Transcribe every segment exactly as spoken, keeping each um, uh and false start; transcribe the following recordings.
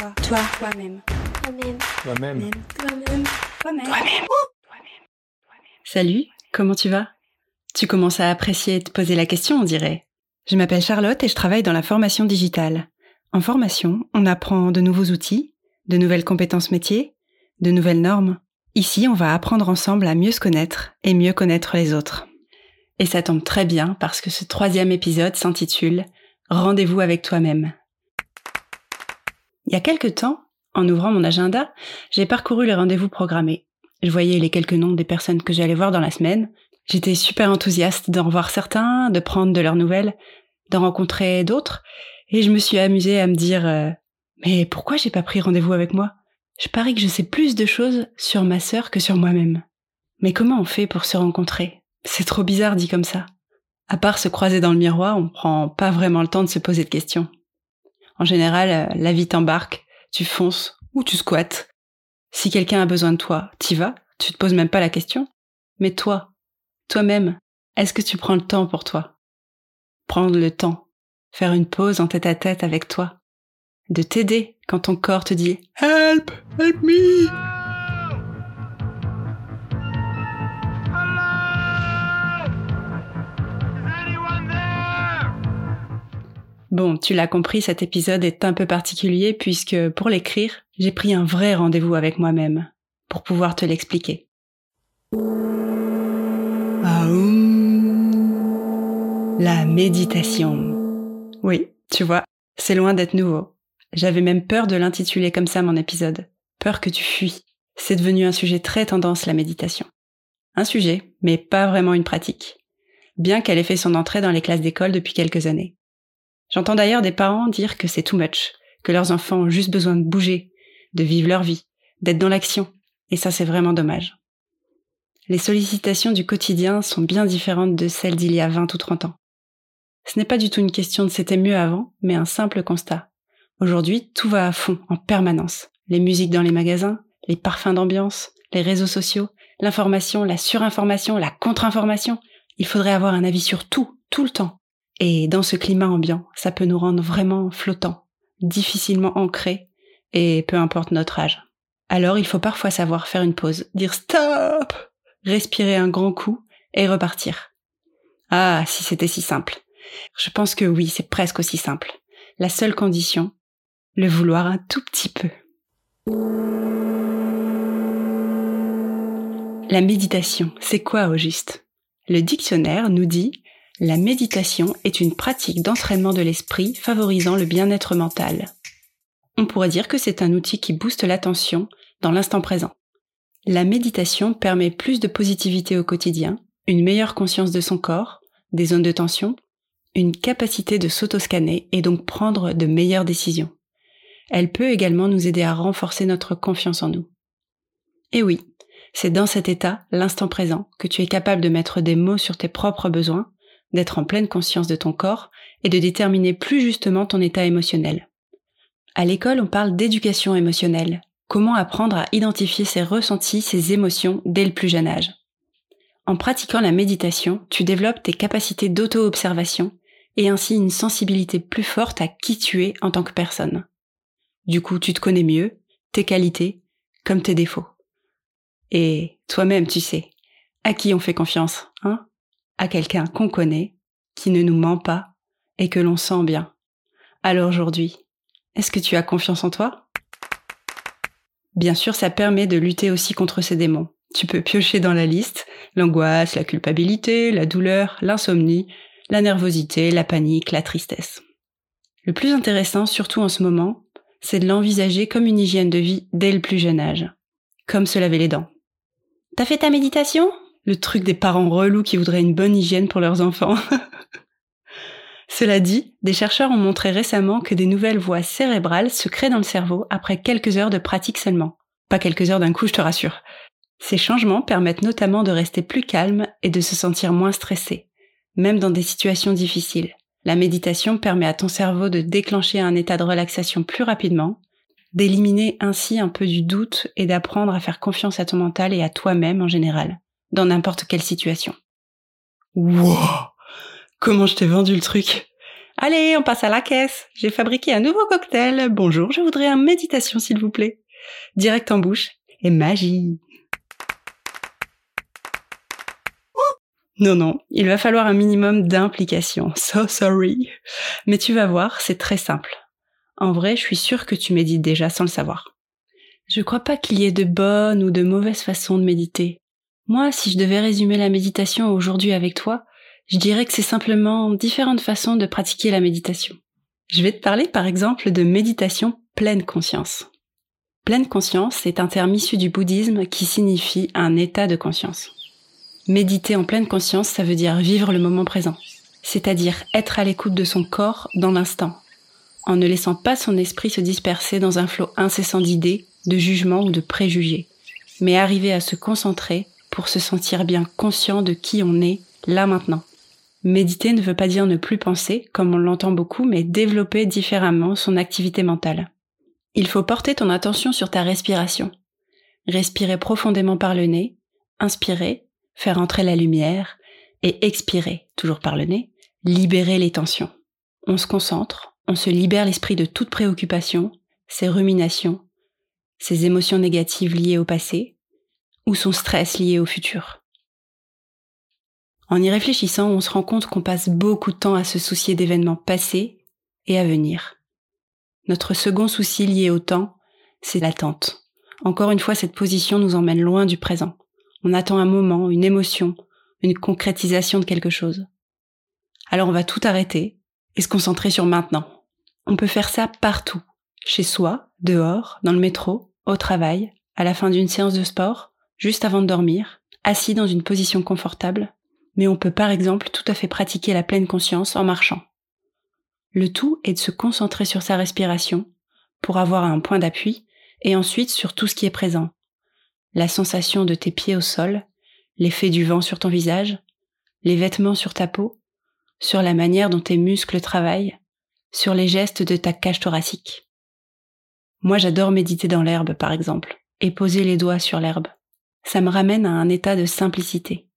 toi, toi, toi-même, toi-même, toi-même, toi-même, toi-même, toi-même. Salut, comment tu vas? Tu commences à apprécier et te poser la question, on dirait. Je m'appelle Charlotte et je travaille dans la formation digitale. En formation, on apprend de nouveaux outils, de nouvelles compétences métiers, de nouvelles normes. Ici, on va apprendre ensemble à mieux se connaître et mieux connaître les autres. Et ça tombe très bien parce que ce troisième épisode s'intitule « Rendez-vous avec toi-même ». Il y a quelques temps, en ouvrant mon agenda, j'ai parcouru les rendez-vous programmés. Je voyais les quelques noms des personnes que j'allais voir dans la semaine. J'étais super enthousiaste d'en voir certains, de prendre de leurs nouvelles, d'en rencontrer d'autres. Et je me suis amusée à me dire euh, « Mais pourquoi j'ai pas pris rendez-vous avec moi ? Je parie que je sais plus de choses sur ma sœur que sur moi-même. Mais comment on fait pour se rencontrer ? C'est trop bizarre dit comme ça. À part se croiser dans le miroir, on prend pas vraiment le temps de se poser de questions. En général, la vie t'embarque, tu fonces ou tu squattes. Si quelqu'un a besoin de toi, t'y vas, tu te poses même pas la question. Mais toi, toi-même, est-ce que tu prends le temps pour toi ? Prendre le temps, faire une pause en tête-à-tête avec toi, de t'aider quand ton corps te dit « Help, help me !» Bon, tu l'as compris, cet épisode est un peu particulier puisque, pour l'écrire, j'ai pris un vrai rendez-vous avec moi-même, pour pouvoir te l'expliquer. Aum. La méditation. Oui, tu vois, c'est loin d'être nouveau. J'avais même peur de l'intituler comme ça mon épisode. Peur que tu fuis. C'est devenu un sujet très tendance, la méditation. Un sujet, mais pas vraiment une pratique. Bien qu'elle ait fait son entrée dans les classes d'école depuis quelques années. J'entends d'ailleurs des parents dire que c'est too much, que leurs enfants ont juste besoin de bouger, de vivre leur vie, d'être dans l'action. Et ça, c'est vraiment dommage. Les sollicitations du quotidien sont bien différentes de celles d'il y a vingt ou trente ans. Ce n'est pas du tout une question de c'était mieux avant, mais un simple constat. Aujourd'hui, tout va à fond, en permanence. Les musiques dans les magasins, les parfums d'ambiance, les réseaux sociaux, l'information, la surinformation, la contre-information. Il faudrait avoir un avis sur tout, tout le temps. Et dans ce climat ambiant, ça peut nous rendre vraiment flottants, difficilement ancrés, et peu importe notre âge. Alors il faut parfois savoir faire une pause, dire stop, respirer un grand coup et repartir. Ah, si c'était si simple. Je pense que oui, c'est presque aussi simple. La seule condition, le vouloir un tout petit peu. La méditation, c'est quoi au juste ? Le dictionnaire nous dit... La méditation est une pratique d'entraînement de l'esprit favorisant le bien-être mental. On pourrait dire que c'est un outil qui booste l'attention dans l'instant présent. La méditation permet plus de positivité au quotidien, une meilleure conscience de son corps, des zones de tension, une capacité de s'autoscanner et donc prendre de meilleures décisions. Elle peut également nous aider à renforcer notre confiance en nous. Et oui, c'est dans cet état, l'instant présent, que tu es capable de mettre des mots sur tes propres besoins, d'être en pleine conscience de ton corps et de déterminer plus justement ton état émotionnel. À l'école, on parle d'éducation émotionnelle. Comment apprendre à identifier ses ressentis, ses émotions dès le plus jeune âge. En pratiquant la méditation, tu développes tes capacités d'auto-observation et ainsi une sensibilité plus forte à qui tu es en tant que personne. Du coup, tu te connais mieux, tes qualités comme tes défauts. Et toi-même, tu sais, à qui on fait confiance, hein ? À quelqu'un qu'on connaît, qui ne nous ment pas et que l'on sent bien. Alors aujourd'hui, est-ce que tu as confiance en toi ? Bien sûr, ça permet de lutter aussi contre ces démons. Tu peux piocher dans la liste l'angoisse, la culpabilité, la douleur, l'insomnie, la nervosité, la panique, la tristesse. Le plus intéressant, surtout en ce moment, c'est de l'envisager comme une hygiène de vie dès le plus jeune âge. Comme se laver les dents. T'as fait ta méditation ? Le truc des parents relous qui voudraient une bonne hygiène pour leurs enfants. Cela dit, des chercheurs ont montré récemment que des nouvelles voies cérébrales se créent dans le cerveau après quelques heures de pratique seulement. Pas quelques heures d'un coup, je te rassure. Ces changements permettent notamment de rester plus calme et de se sentir moins stressé, même dans des situations difficiles. La méditation permet à ton cerveau de déclencher un état de relaxation plus rapidement, d'éliminer ainsi un peu du doute et d'apprendre à faire confiance à ton mental et à toi-même en général. Dans n'importe quelle situation. Wow ! Comment je t'ai vendu le truc ? Allez, on passe à la caisse. J'ai fabriqué un nouveau cocktail. Bonjour, je voudrais un méditation, s'il vous plaît. Direct en bouche et magie. Non, non, il va falloir un minimum d'implication. So sorry. Mais tu vas voir, c'est très simple. En vrai, je suis sûre que tu médites déjà sans le savoir. Je crois pas qu'il y ait de bonne ou de mauvaise façon de méditer. Moi, si je devais résumer la méditation aujourd'hui avec toi, je dirais que c'est simplement différentes façons de pratiquer la méditation. Je vais te parler par exemple de méditation pleine conscience. Pleine conscience est un terme issu du bouddhisme qui signifie un état de conscience. Méditer en pleine conscience, ça veut dire vivre le moment présent, c'est-à-dire être à l'écoute de son corps dans l'instant, en ne laissant pas son esprit se disperser dans un flot incessant d'idées, de jugements ou de préjugés, mais arriver à se concentrer pour se sentir bien conscient de qui on est là maintenant. Méditer ne veut pas dire ne plus penser, comme on l'entend beaucoup, mais développer différemment son activité mentale. Il faut porter ton attention sur ta respiration. Respirer profondément par le nez, inspirer, faire entrer la lumière, et expirer, toujours par le nez, libérer les tensions. On se concentre, on se libère l'esprit de toute préoccupation, ses ruminations, ses émotions négatives liées au passé, ou son stress lié au futur. En y réfléchissant, on se rend compte qu'on passe beaucoup de temps à se soucier d'événements passés et à venir. Notre second souci lié au temps, c'est l'attente. Encore une fois, cette position nous emmène loin du présent. On attend un moment, une émotion, une concrétisation de quelque chose. Alors on va tout arrêter et se concentrer sur maintenant. On peut faire ça partout, chez soi, dehors, dans le métro, au travail, à la fin d'une séance de sport, juste avant de dormir, assis dans une position confortable, mais on peut par exemple tout à fait pratiquer la pleine conscience en marchant. Le tout est de se concentrer sur sa respiration pour avoir un point d'appui et ensuite sur tout ce qui est présent. La sensation de tes pieds au sol, l'effet du vent sur ton visage, les vêtements sur ta peau, sur la manière dont tes muscles travaillent, sur les gestes de ta cage thoracique. Moi, j'adore méditer dans l'herbe, par exemple, et poser les doigts sur l'herbe. Ça me ramène à un état de simplicité.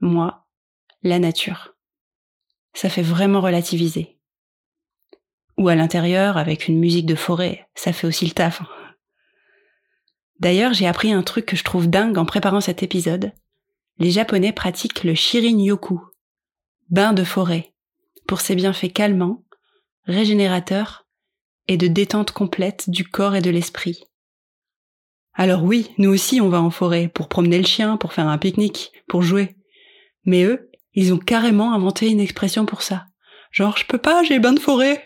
Moi, la nature. Ça fait vraiment relativiser. Ou à l'intérieur, avec une musique de forêt, ça fait aussi le taf. D'ailleurs, j'ai appris un truc que je trouve dingue en préparant cet épisode. Les Japonais pratiquent le shinrin-yoku, bain de forêt, pour ses bienfaits calmants, régénérateurs et de détente complète du corps et de l'esprit. Alors oui, nous aussi on va en forêt pour promener le chien, pour faire un pique-nique, pour jouer. Mais eux, ils ont carrément inventé une expression pour ça. Genre, je peux pas, j'ai bain de forêt.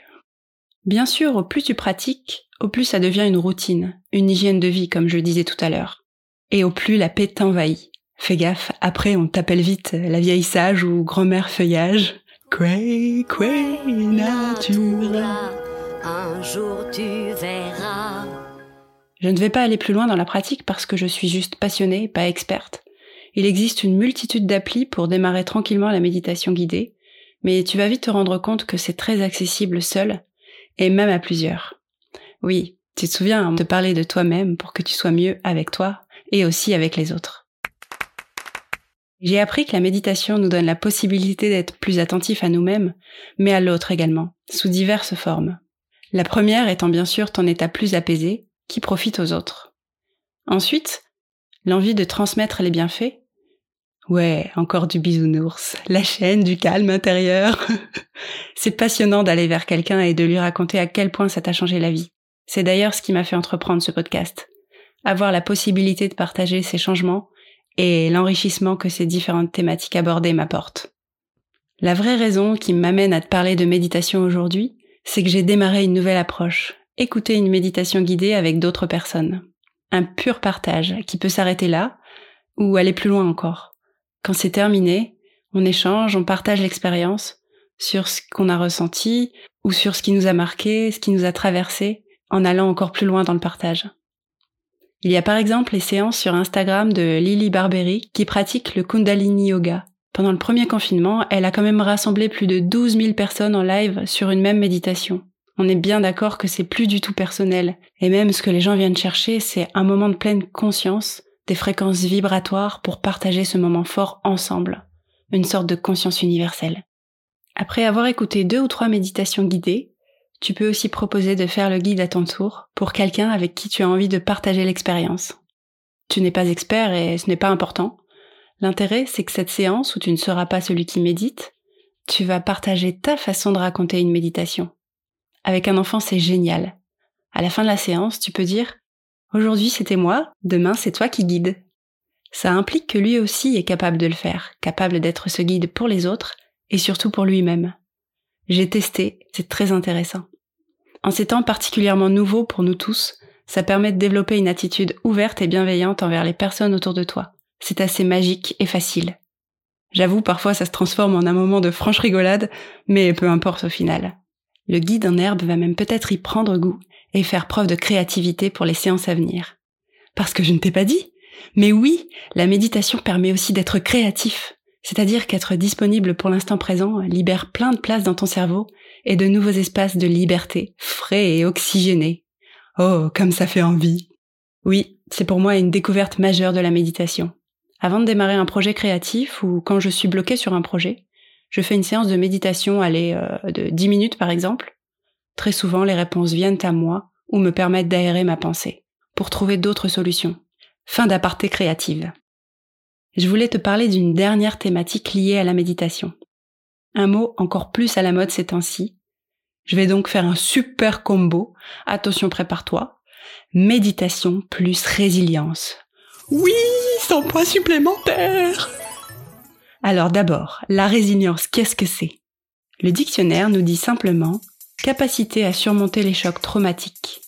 Bien sûr, au plus tu pratiques, au plus ça devient une routine, une hygiène de vie comme je le disais tout à l'heure. Et au plus la paix t'envahit. Fais gaffe, après on t'appelle vite la vieille sage ou grand-mère feuillage. Quay, quay, natura, un jour tu verras. Je ne vais pas aller plus loin dans la pratique parce que je suis juste passionnée, pas experte. Il existe une multitude d'applis pour démarrer tranquillement la méditation guidée, mais tu vas vite te rendre compte que c'est très accessible seul, et même à plusieurs. Oui, tu te souviens, te parler de toi-même pour que tu sois mieux avec toi et aussi avec les autres. J'ai appris que la méditation nous donne la possibilité d'être plus attentifs à nous-mêmes, mais à l'autre également, sous diverses formes. La première étant bien sûr ton état plus apaisé, qui profite aux autres. Ensuite, l'envie de transmettre les bienfaits. Ouais, encore du bisounours, la chaîne du calme intérieur. C'est passionnant d'aller vers quelqu'un et de lui raconter à quel point ça t'a changé la vie. C'est d'ailleurs ce qui m'a fait entreprendre ce podcast. Avoir la possibilité de partager ces changements et l'enrichissement que ces différentes thématiques abordées m'apportent. La vraie raison qui m'amène à te parler de méditation aujourd'hui, c'est que j'ai démarré une nouvelle approche. Écouter une méditation guidée avec d'autres personnes. Un pur partage qui peut s'arrêter là ou aller plus loin encore. Quand c'est terminé, on échange, on partage l'expérience sur ce qu'on a ressenti ou sur ce qui nous a marqué, ce qui nous a traversé, en allant encore plus loin dans le partage. Il y a par exemple les séances sur Instagram de Lily Barberi qui pratique le Kundalini Yoga. Pendant le premier confinement, elle a quand même rassemblé plus de douze mille personnes en live sur une même méditation. On est bien d'accord que c'est plus du tout personnel. Et même ce que les gens viennent chercher, c'est un moment de pleine conscience, des fréquences vibratoires pour partager ce moment fort ensemble, une sorte de conscience universelle. Après avoir écouté deux ou trois méditations guidées, tu peux aussi proposer de faire le guide à ton tour pour quelqu'un avec qui tu as envie de partager l'expérience. Tu n'es pas expert et ce n'est pas important. L'intérêt, c'est que cette séance où tu ne seras pas celui qui médite, tu vas partager ta façon de raconter une méditation. Avec un enfant, c'est génial. À la fin de la séance, tu peux dire « Aujourd'hui, c'était moi, demain, c'est toi qui guides ». Ça implique que lui aussi est capable de le faire, capable d'être ce guide pour les autres et surtout pour lui-même. J'ai testé, c'est très intéressant. En ces temps particulièrement nouveaux pour nous tous, ça permet de développer une attitude ouverte et bienveillante envers les personnes autour de toi. C'est assez magique et facile. J'avoue, parfois ça se transforme en un moment de franche rigolade, mais peu importe au final. Le guide en herbe va même peut-être y prendre goût et faire preuve de créativité pour les séances à venir. Parce que je ne t'ai pas dit, mais oui, la méditation permet aussi d'être créatif. C'est-à-dire qu'être disponible pour l'instant présent libère plein de place dans ton cerveau et de nouveaux espaces de liberté, frais et oxygénés. Oh, comme ça fait envie! Oui, c'est pour moi une découverte majeure de la méditation. Avant de démarrer un projet créatif ou quand je suis bloquée sur un projet, je fais une séance de méditation, allez, euh, de dix minutes par exemple. Très souvent, les réponses viennent à moi ou me permettent d'aérer ma pensée pour trouver d'autres solutions. Fin d'aparté créative. Je voulais te parler d'une dernière thématique liée à la méditation. Un mot encore plus à la mode ces temps-ci. Je vais donc faire un super combo. Attention, prépare-toi. Méditation plus résilience. Oui, cent points supplémentaires! Alors d'abord, la résilience, qu'est-ce que c'est? Le dictionnaire nous dit simplement « capacité à surmonter les chocs traumatiques ».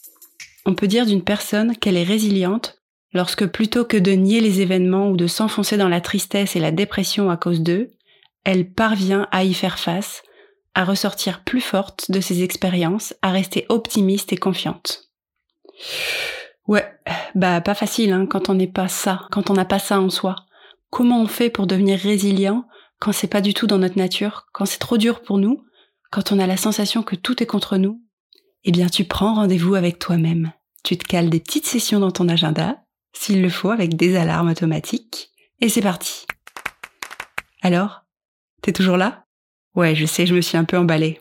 On peut dire d'une personne qu'elle est résiliente lorsque plutôt que de nier les événements ou de s'enfoncer dans la tristesse et la dépression à cause d'eux, elle parvient à y faire face, à ressortir plus forte de ses expériences, à rester optimiste et confiante. Ouais, bah pas facile hein, quand on n'est pas ça, quand on n'a pas ça en soi. Comment on fait pour devenir résilient quand c'est pas du tout dans notre nature, quand c'est trop dur pour nous, quand on a la sensation que tout est contre nous? Eh bien tu prends rendez-vous avec toi-même. Tu te cales des petites sessions dans ton agenda, s'il le faut avec des alarmes automatiques, et c'est parti. Alors, t'es toujours là? Ouais, je sais, je me suis un peu emballée.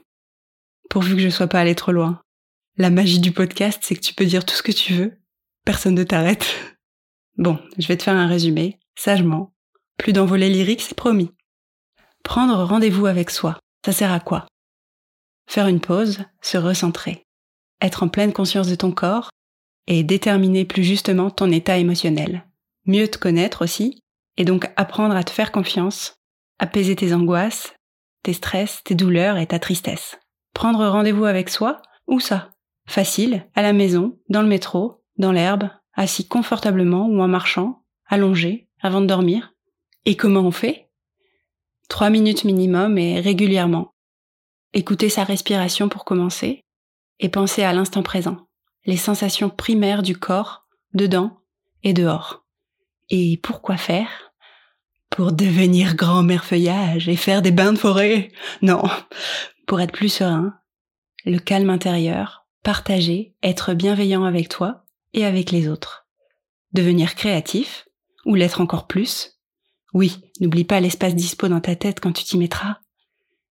Pourvu que je sois pas allée trop loin. La magie du podcast, c'est que tu peux dire tout ce que tu veux, personne ne t'arrête. Bon, je vais te faire un résumé, sagement. Plus d'envolées lyriques, c'est promis. Prendre rendez-vous avec soi, ça sert à quoi? Faire une pause, se recentrer. Être en pleine conscience de ton corps, et déterminer plus justement ton état émotionnel. Mieux te connaître aussi, et donc apprendre à te faire confiance, apaiser tes angoisses, tes stress, tes douleurs et ta tristesse. Prendre rendez-vous avec soi, où ça? Facile, à la maison, dans le métro, dans l'herbe, assis confortablement ou en marchant, allongé, avant de dormir. Et comment on fait? Trois minutes minimum et régulièrement. Écouter sa respiration pour commencer, et penser à l'instant présent. Les sensations primaires du corps, dedans et dehors. Et pourquoi faire? Pour devenir grand-mère feuillage et faire des bains de forêt? Non, pour être plus serein, le calme intérieur, partager, être bienveillant avec toi et avec les autres. Devenir créatif, ou l'être encore plus. Oui, n'oublie pas l'espace dispo dans ta tête quand tu t'y mettras.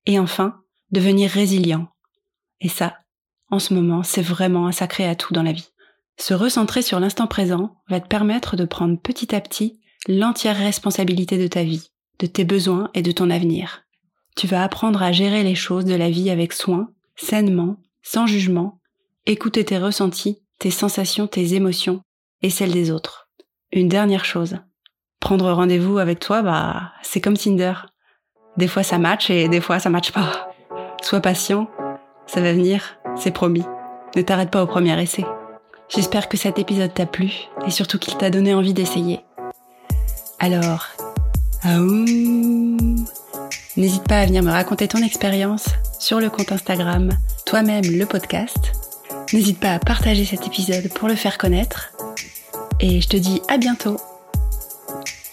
Et enfin, devenir résilient. Et ça, en ce moment, c'est vraiment un sacré atout dans la vie. Se recentrer sur l'instant présent va te permettre de prendre petit à petit l'entière responsabilité de ta vie, de tes besoins et de ton avenir. Tu vas apprendre à gérer les choses de la vie avec soin, sainement, sans jugement, écouter tes ressentis, tes sensations, tes émotions et celles des autres. Une dernière chose, prendre rendez-vous avec toi, bah, c'est comme Tinder. Des fois ça match et des fois ça match pas. Sois patient, ça va venir. C'est promis, ne t'arrête pas au premier essai. J'espère que cet épisode t'a plu et surtout qu'il t'a donné envie d'essayer. Alors, aoum, n'hésite pas à venir me raconter ton expérience sur le compte Instagram, toi-même le podcast. N'hésite pas à partager cet épisode pour le faire connaître. Et je te dis à bientôt.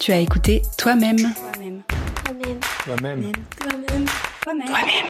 Tu as écouté toi-même. Toi-même. Toi-même. Toi-même. Toi-même. Toi-même. Toi-même. Toi-même.